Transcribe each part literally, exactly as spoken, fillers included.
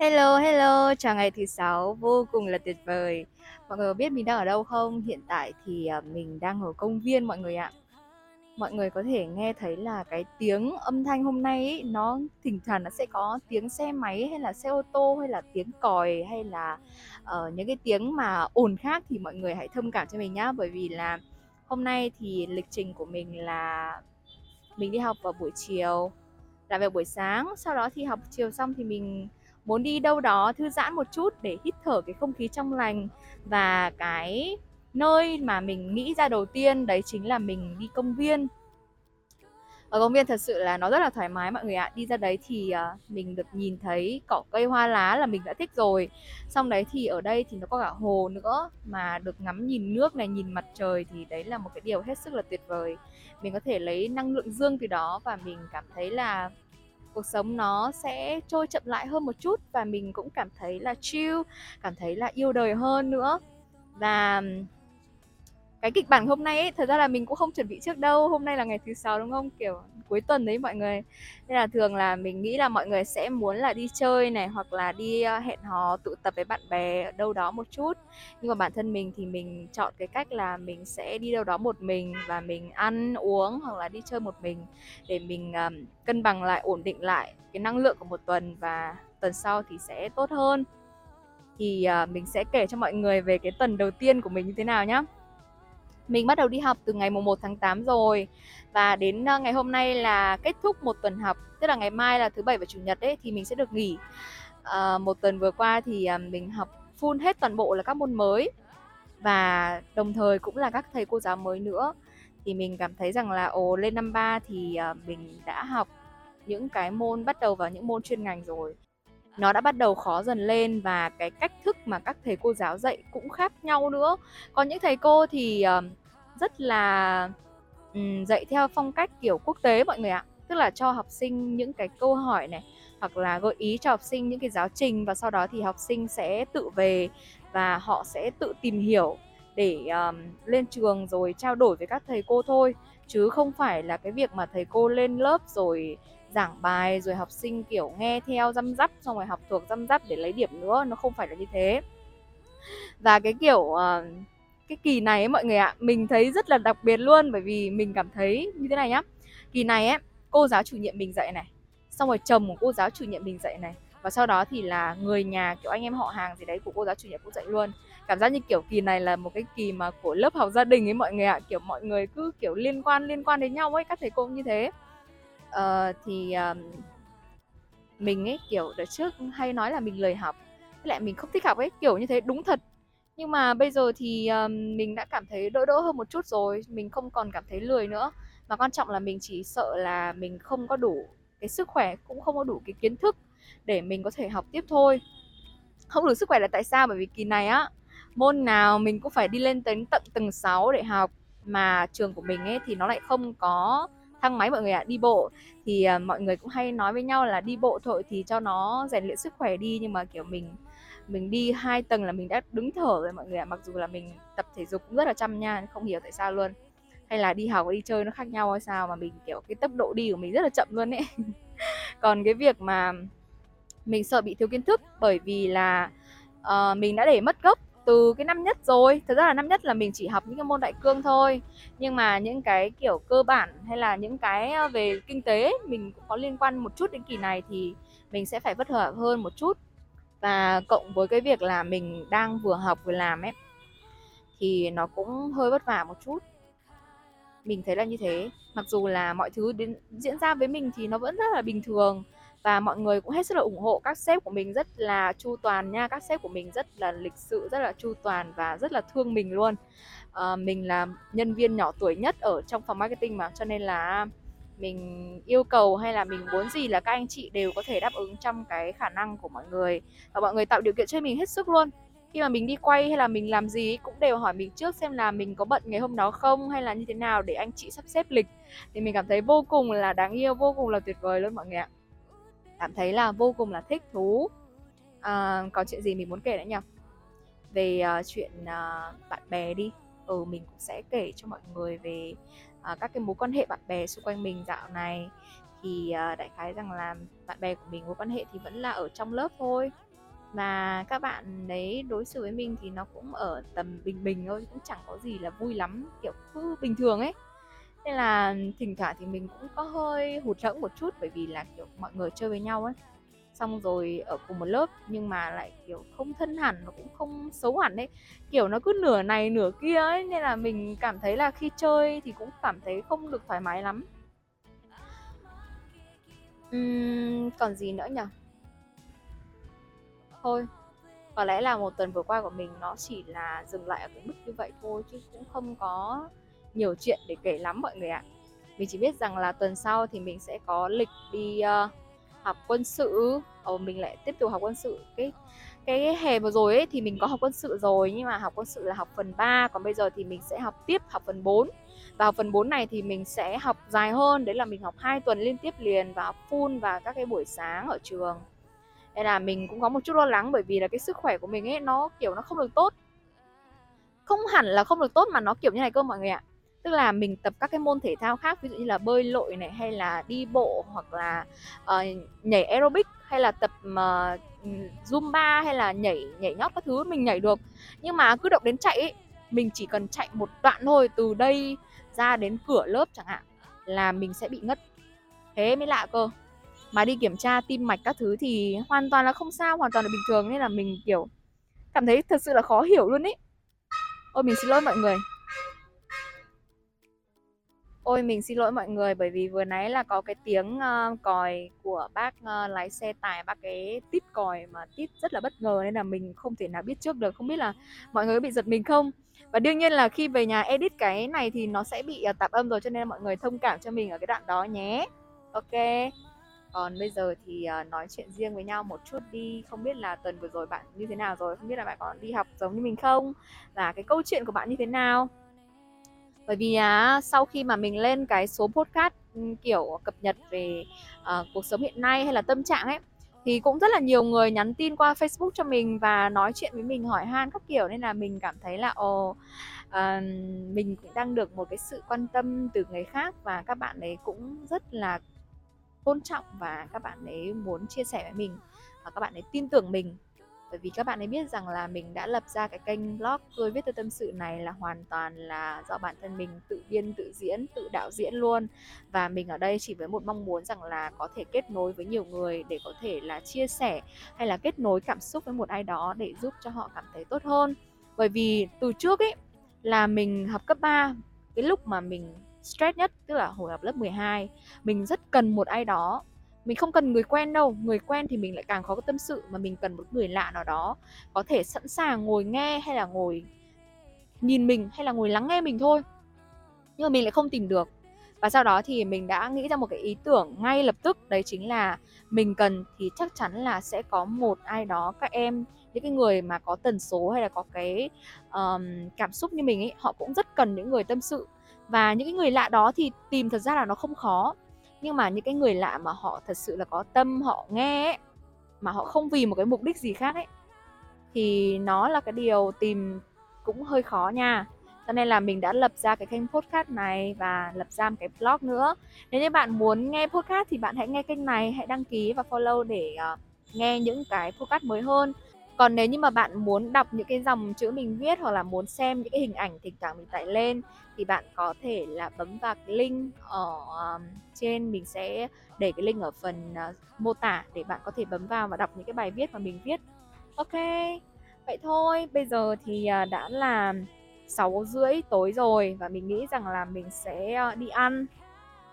Hello, hello, chào ngày thứ sáu, vô cùng là tuyệt vời. Mọi người có biết mình đang ở đâu không? Hiện tại thì mình đang ở công viên mọi người ạ. Mọi người có thể nghe thấy là cái tiếng âm thanh hôm nay ấy, nó thỉnh thoảng nó sẽ có tiếng xe máy hay là xe ô tô hay là tiếng còi hay là uh, những cái tiếng mà ồn khác thì mọi người hãy thông cảm cho mình nhá. Bởi vì là hôm nay thì lịch trình của mình là mình đi học vào buổi chiều, làm về buổi sáng, sau đó thì học chiều xong thì mình muốn đi đâu đó thư giãn một chút để hít thở cái không khí trong lành. Và cái nơi mà mình nghĩ ra đầu tiên đấy chính là mình đi công viên. Ở công viên thật sự là nó rất là thoải mái mọi người ạ. Đi ra đấy thì mình được nhìn thấy cỏ cây hoa lá là mình đã thích rồi. Xong đấy thì ở đây thì nó có cả hồ nữa, mà được ngắm nhìn nước này, nhìn mặt trời thì đấy là một cái điều hết sức là tuyệt vời. Mình có thể lấy năng lượng dương từ đó và mình cảm thấy là cuộc sống nó sẽ trôi chậm lại hơn một chút, và mình cũng cảm thấy là chill, cảm thấy là yêu đời hơn nữa. Và cái kịch bản hôm nay ấy, thật ra là mình cũng không chuẩn bị trước đâu. Hôm nay là ngày thứ sáu đúng không? Kiểu cuối tuần đấy mọi người. Nên là thường là mình nghĩ là mọi người sẽ muốn là đi chơi này, hoặc là đi hẹn hò, tụ tập với bạn bè ở đâu đó một chút. Nhưng mà bản thân mình thì mình chọn cái cách là mình sẽ đi đâu đó một mình, và mình ăn, uống hoặc là đi chơi một mình, để mình um, cân bằng lại, ổn định lại cái năng lượng của một tuần, và tuần sau thì sẽ tốt hơn. Thì uh, mình sẽ kể cho mọi người về cái tuần đầu tiên của mình như thế nào nhá. Mình bắt đầu đi học từ ngày mùng một tháng tám rồi, và đến ngày hôm nay là kết thúc một tuần học, tức là ngày mai là thứ bảy và chủ nhật ấy, thì mình sẽ được nghỉ. À, một tuần vừa qua thì mình học full hết toàn bộ là các môn mới, và đồng thời cũng là các thầy cô giáo mới nữa. Thì mình cảm thấy rằng là ồ, lên năm ba thì mình đã học những cái môn, bắt đầu vào những môn chuyên ngành rồi. Nó đã bắt đầu khó dần lên, và cái cách thức mà các thầy cô giáo dạy cũng khác nhau nữa. Có những thầy cô thì rất là dạy theo phong cách kiểu quốc tế mọi người ạ. Tức là cho học sinh những cái câu hỏi này, hoặc là gợi ý cho học sinh những cái giáo trình, và sau đó thì học sinh sẽ tự về và họ sẽ tự tìm hiểu để lên trường rồi trao đổi với các thầy cô thôi. Chứ không phải là cái việc mà thầy cô lên lớp rồi giảng bài rồi học sinh kiểu nghe theo răm rắp, xong rồi học thuộc răm rắp để lấy điểm nữa. Nó không phải là như thế. Và cái kiểu cái kỳ này ấy, mọi người ạ, mình thấy rất là đặc biệt luôn. Bởi vì mình cảm thấy như thế này nhá, kỳ này ấy, cô giáo chủ nhiệm mình dạy này, xong rồi chồng của cô giáo chủ nhiệm mình dạy này, và sau đó thì là người nhà kiểu anh em họ hàng gì đấy của cô giáo chủ nhiệm cũng dạy luôn. Cảm giác như kiểu kỳ này là một cái kỳ mà của lớp học gia đình ấy mọi người ạ. Kiểu mọi người cứ kiểu liên quan liên quan đến nhau ấy, các thầy cô cũng như thế. Uh, thì uh, mình ấy kiểu đợt trước hay nói là mình lười học, với lại mình không thích học ấy, kiểu như thế đúng thật. Nhưng mà bây giờ thì uh, mình đã cảm thấy đỡ đỡ hơn một chút rồi, mình không còn cảm thấy lười nữa. Mà quan trọng là mình chỉ sợ là mình không có đủ cái sức khỏe, cũng không có đủ cái kiến thức để mình có thể học tiếp thôi. Không đủ sức khỏe là tại sao? Bởi vì kỳ này á, môn nào mình cũng phải đi lên đến tận tầng sáu để học, mà trường của mình ấy thì nó lại không có thang máy mọi người ạ, à, đi bộ. Thì uh, mọi người cũng hay nói với nhau là đi bộ thôi thì cho nó rèn luyện sức khỏe đi. Nhưng mà kiểu mình mình đi hai tầng là mình đã đứng thở rồi mọi người ạ, à. Mặc dù là mình tập thể dục cũng rất là chăm nha, không hiểu tại sao luôn. Hay là đi học và đi chơi nó khác nhau hay sao mà mình kiểu cái tốc độ đi của mình rất là chậm luôn ấy. Còn cái việc mà mình sợ bị thiếu kiến thức, bởi vì là uh, mình đã để mất gốc từ cái năm nhất rồi. Thật ra là năm nhất là mình chỉ học những cái môn đại cương thôi, nhưng mà những cái kiểu cơ bản hay là những cái về kinh tế mình cũng có liên quan một chút đến kỳ này, thì mình sẽ phải vất vả hơn một chút. Và cộng với cái việc là mình đang vừa học vừa làm ấy, thì nó cũng hơi vất vả một chút. Mình thấy là như thế, mặc dù là mọi thứ đến, diễn ra với mình thì nó vẫn rất là bình thường. Và mọi người cũng hết sức là ủng hộ, các sếp của mình rất là chu toàn nha, các sếp của mình rất là lịch sự, rất là chu toàn và rất là thương mình luôn. À, mình là nhân viên nhỏ tuổi nhất ở trong phòng marketing mà, cho nên là mình yêu cầu hay là mình muốn gì là các anh chị đều có thể đáp ứng trong cái khả năng của mọi người. Và mọi người tạo điều kiện cho mình hết sức luôn. Khi mà mình đi quay hay là mình làm gì cũng đều hỏi mình trước xem là mình có bận ngày hôm đó không hay là như thế nào để anh chị sắp xếp lịch. Thì mình cảm thấy vô cùng là đáng yêu, vô cùng là tuyệt vời luôn mọi người ạ. Cảm thấy là vô cùng là thích thú. À, còn chuyện gì mình muốn kể nữa nhỉ? Về uh, chuyện uh, bạn bè đi. Ừ, mình cũng sẽ kể cho mọi người về uh, các cái mối quan hệ bạn bè xung quanh mình dạo này. Thì uh, đại khái rằng là bạn bè của mình mối quan hệ thì vẫn là ở trong lớp thôi. Mà các bạn đấy đối xử với mình thì nó cũng ở tầm bình bình thôi, cũng chẳng có gì là vui lắm, kiểu cứ bình thường ấy. Nên là thỉnh thoảng thì mình cũng có hơi hụt hẫng một chút, bởi vì là kiểu mọi người chơi với nhau ấy, xong rồi ở cùng một lớp nhưng mà lại kiểu không thân hẳn, nó cũng không xấu hẳn ấy, kiểu nó cứ nửa này nửa kia ấy. Nên là mình cảm thấy là khi chơi thì cũng cảm thấy không được thoải mái lắm. uhm, Còn gì nữa nhỉ? Thôi, có lẽ là một tuần vừa qua của mình nó chỉ là dừng lại ở cái mức như vậy thôi, chứ cũng không có nhiều chuyện để kể lắm mọi người ạ. Mình chỉ biết rằng là tuần sau thì mình sẽ có lịch đi uh, học quân sự. Ồ, mình lại tiếp tục học quân sự. Cái cái hè vừa rồi ấy thì mình có học quân sự rồi, nhưng mà học quân sự là học phần ba, còn bây giờ thì mình sẽ học tiếp học phần bốn. Và học phần bốn này thì mình sẽ học dài hơn, đấy là mình học hai tuần liên tiếp liền và học full vào các cái buổi sáng ở trường. Nên là mình cũng có một chút lo lắng, bởi vì là cái sức khỏe của mình ấy nó kiểu nó không được tốt. Không hẳn là không được tốt mà nó kiểu như này cơ mọi người ạ. Tức là mình tập các cái môn thể thao khác, ví dụ như là bơi lội này, hay là đi bộ, hoặc là uh, nhảy aerobic, hay là tập uh, Zumba, hay là nhảy nhảy nhót các thứ mình nhảy được. Nhưng mà cứ động đến chạy ấy, mình chỉ cần chạy một đoạn thôi, từ đây ra đến cửa lớp chẳng hạn, là mình sẽ bị ngất. Thế mới lạ cơ. Mà đi kiểm tra tim mạch các thứ thì hoàn toàn là không sao, hoàn toàn là bình thường. Nên là mình kiểu cảm thấy thật sự là khó hiểu luôn ấy. Ôi mình xin lỗi mọi người. Ôi mình xin lỗi mọi người bởi vì vừa nãy là có cái tiếng uh, còi của bác uh, lái xe tải, bác cái tít còi mà tít rất là bất ngờ, nên là mình không thể nào biết trước được, không biết là mọi người có bị giật mình không. Và đương nhiên là khi về nhà edit cái này thì nó sẽ bị uh, tạp âm rồi, cho nên mọi người thông cảm cho mình ở cái đoạn đó nhé. Ok. Còn bây giờ thì uh, nói chuyện riêng với nhau một chút đi. Không biết là tuần vừa rồi bạn như thế nào rồi, không biết là bạn có đi học giống như mình không, và cái câu chuyện của bạn như thế nào. Bởi vì à, sau khi mà mình lên cái số podcast kiểu cập nhật về uh, cuộc sống hiện nay hay là tâm trạng ấy, thì cũng rất là nhiều người nhắn tin qua Facebook cho mình và nói chuyện với mình, hỏi han các kiểu. Nên là mình cảm thấy là ồ, uh, mình cũng đang được một cái sự quan tâm từ người khác, và các bạn ấy cũng rất là tôn trọng và các bạn ấy muốn chia sẻ với mình, và các bạn ấy tin tưởng mình. Bởi vì các bạn ấy biết rằng là mình đã lập ra cái kênh blog Tôi Viết Tôi Tâm Sự này là hoàn toàn là do bản thân mình tự biên, tự diễn, tự đạo diễn luôn. Và mình ở đây chỉ với một mong muốn rằng là có thể kết nối với nhiều người để có thể là chia sẻ hay là kết nối cảm xúc với một ai đó để giúp cho họ cảm thấy tốt hơn. Bởi vì từ trước ấy là mình học cấp ba, cái lúc mà mình stress nhất, tức là hồi học lớp mười hai, mình rất cần một ai đó. Mình không cần người quen đâu, người quen thì mình lại càng khó có tâm sự, mà mình cần một người lạ nào đó có thể sẵn sàng ngồi nghe hay là ngồi nhìn mình hay là ngồi lắng nghe mình thôi. Nhưng mà mình lại không tìm được. Và sau đó thì mình đã nghĩ ra một cái ý tưởng ngay lập tức, đấy chính là mình cần thì chắc chắn là sẽ có một ai đó, các em, những cái người mà có tần số hay là có cái um, cảm xúc như mình ấy, họ cũng rất cần những người tâm sự. Và những cái người lạ đó thì tìm thật ra là nó không khó. Nhưng mà những cái người lạ mà họ thật sự là có tâm, họ nghe ấy, mà họ không vì một cái mục đích gì khác ấy, thì nó là cái điều tìm cũng hơi khó nha. Cho nên là mình đã lập ra cái kênh podcast này và lập ra một cái blog nữa. Nếu như bạn muốn nghe podcast thì bạn hãy nghe kênh này, hãy đăng ký và follow để uh, nghe những cái podcast mới hơn. Còn nếu như mà bạn muốn đọc những cái dòng chữ mình viết hoặc là muốn xem những cái hình ảnh thỉnh thoảng mình tải lên thì bạn có thể là bấm vào cái link ở trên. Mình sẽ để cái link ở phần mô tả để bạn có thể bấm vào và đọc những cái bài viết mà mình viết. Ok, vậy thôi, bây giờ thì đã là sáu rưỡi tối rồi và mình nghĩ rằng là mình sẽ đi ăn.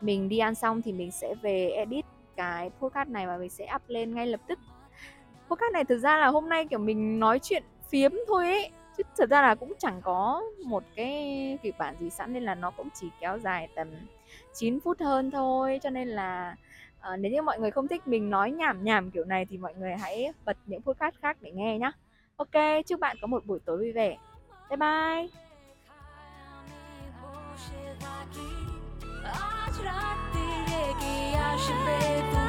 Mình đi ăn xong thì mình sẽ về edit cái podcast này và mình sẽ up lên ngay lập tức. Podcast này thực ra là hôm nay kiểu mình nói chuyện phiếm thôi ấy, chứ thật ra là cũng chẳng có một cái kịch bản gì sẵn, nên là nó cũng chỉ kéo dài tầm chín phút hơn thôi. Cho nên là à, nếu như mọi người không thích mình nói nhảm nhảm kiểu này thì mọi người hãy bật những podcast khác để nghe nhá. Ok, chúc bạn có một buổi tối vui vẻ. Bye bye. I'll be